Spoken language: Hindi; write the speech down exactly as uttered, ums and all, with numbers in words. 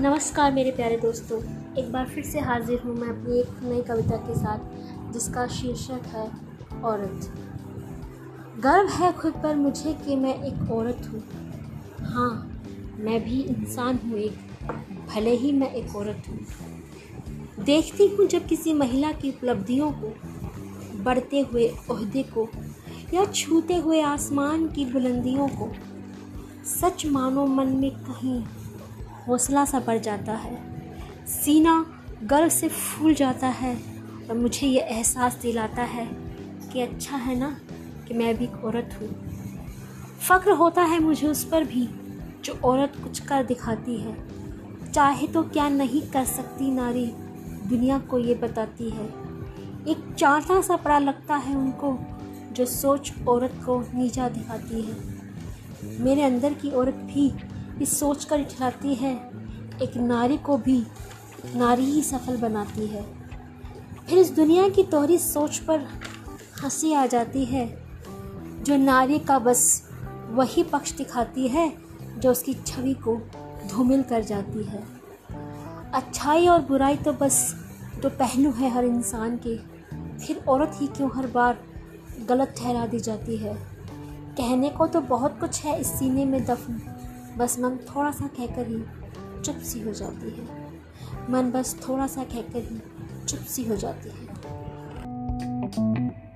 नमस्कार मेरे प्यारे दोस्तों, एक बार फिर से हाजिर हूँ मैं अपनी एक नई कविता के साथ जिसका शीर्षक है औरत। गर्व है खुद पर मुझे कि मैं एक औरत हूँ। हाँ, मैं भी इंसान हूँ एक, भले ही मैं एक औरत हूँ। देखती हूँ जब किसी महिला की उपलब्धियों को, बढ़ते हुए ओहदे को या छूते हुए आसमान की बुलंदियों को, सच मानो मन में कहीं हौसला सा बढ़ जाता है, सीना गर्व से फूल जाता है और मुझे ये एहसास दिलाता है कि अच्छा है ना कि मैं भी एक औरत हूँ। फ़ख्र होता है मुझे उस पर भी जो औरत कुछ कर दिखाती है, चाहे तो क्या नहीं कर सकती नारी, दुनिया को ये बताती है। एक चांटा सा पड़ा लगता है उनको जो सोच औरत को नीचा दिखाती है। मेरे अंदर की औरत भी इस सोच कर इठलाती है, एक नारी को भी नारी ही सफल बनाती है। फिर इस दुनिया की दोहरी सोच पर हंसी आ जाती है जो नारी का बस वही पक्ष दिखाती है जो उसकी छवि को धूमिल कर जाती है। अच्छाई और बुराई तो बस दो पहलू है हर इंसान के, फिर औरत ही क्यों हर बार गलत ठहरा दी जाती है। कहने को तो बहुत कुछ है इस सीने में दफन, बस मन थोड़ा सा कहकर ही चुप सी हो जाती है मन बस थोड़ा सा कहकर ही चुप सी हो जाती है।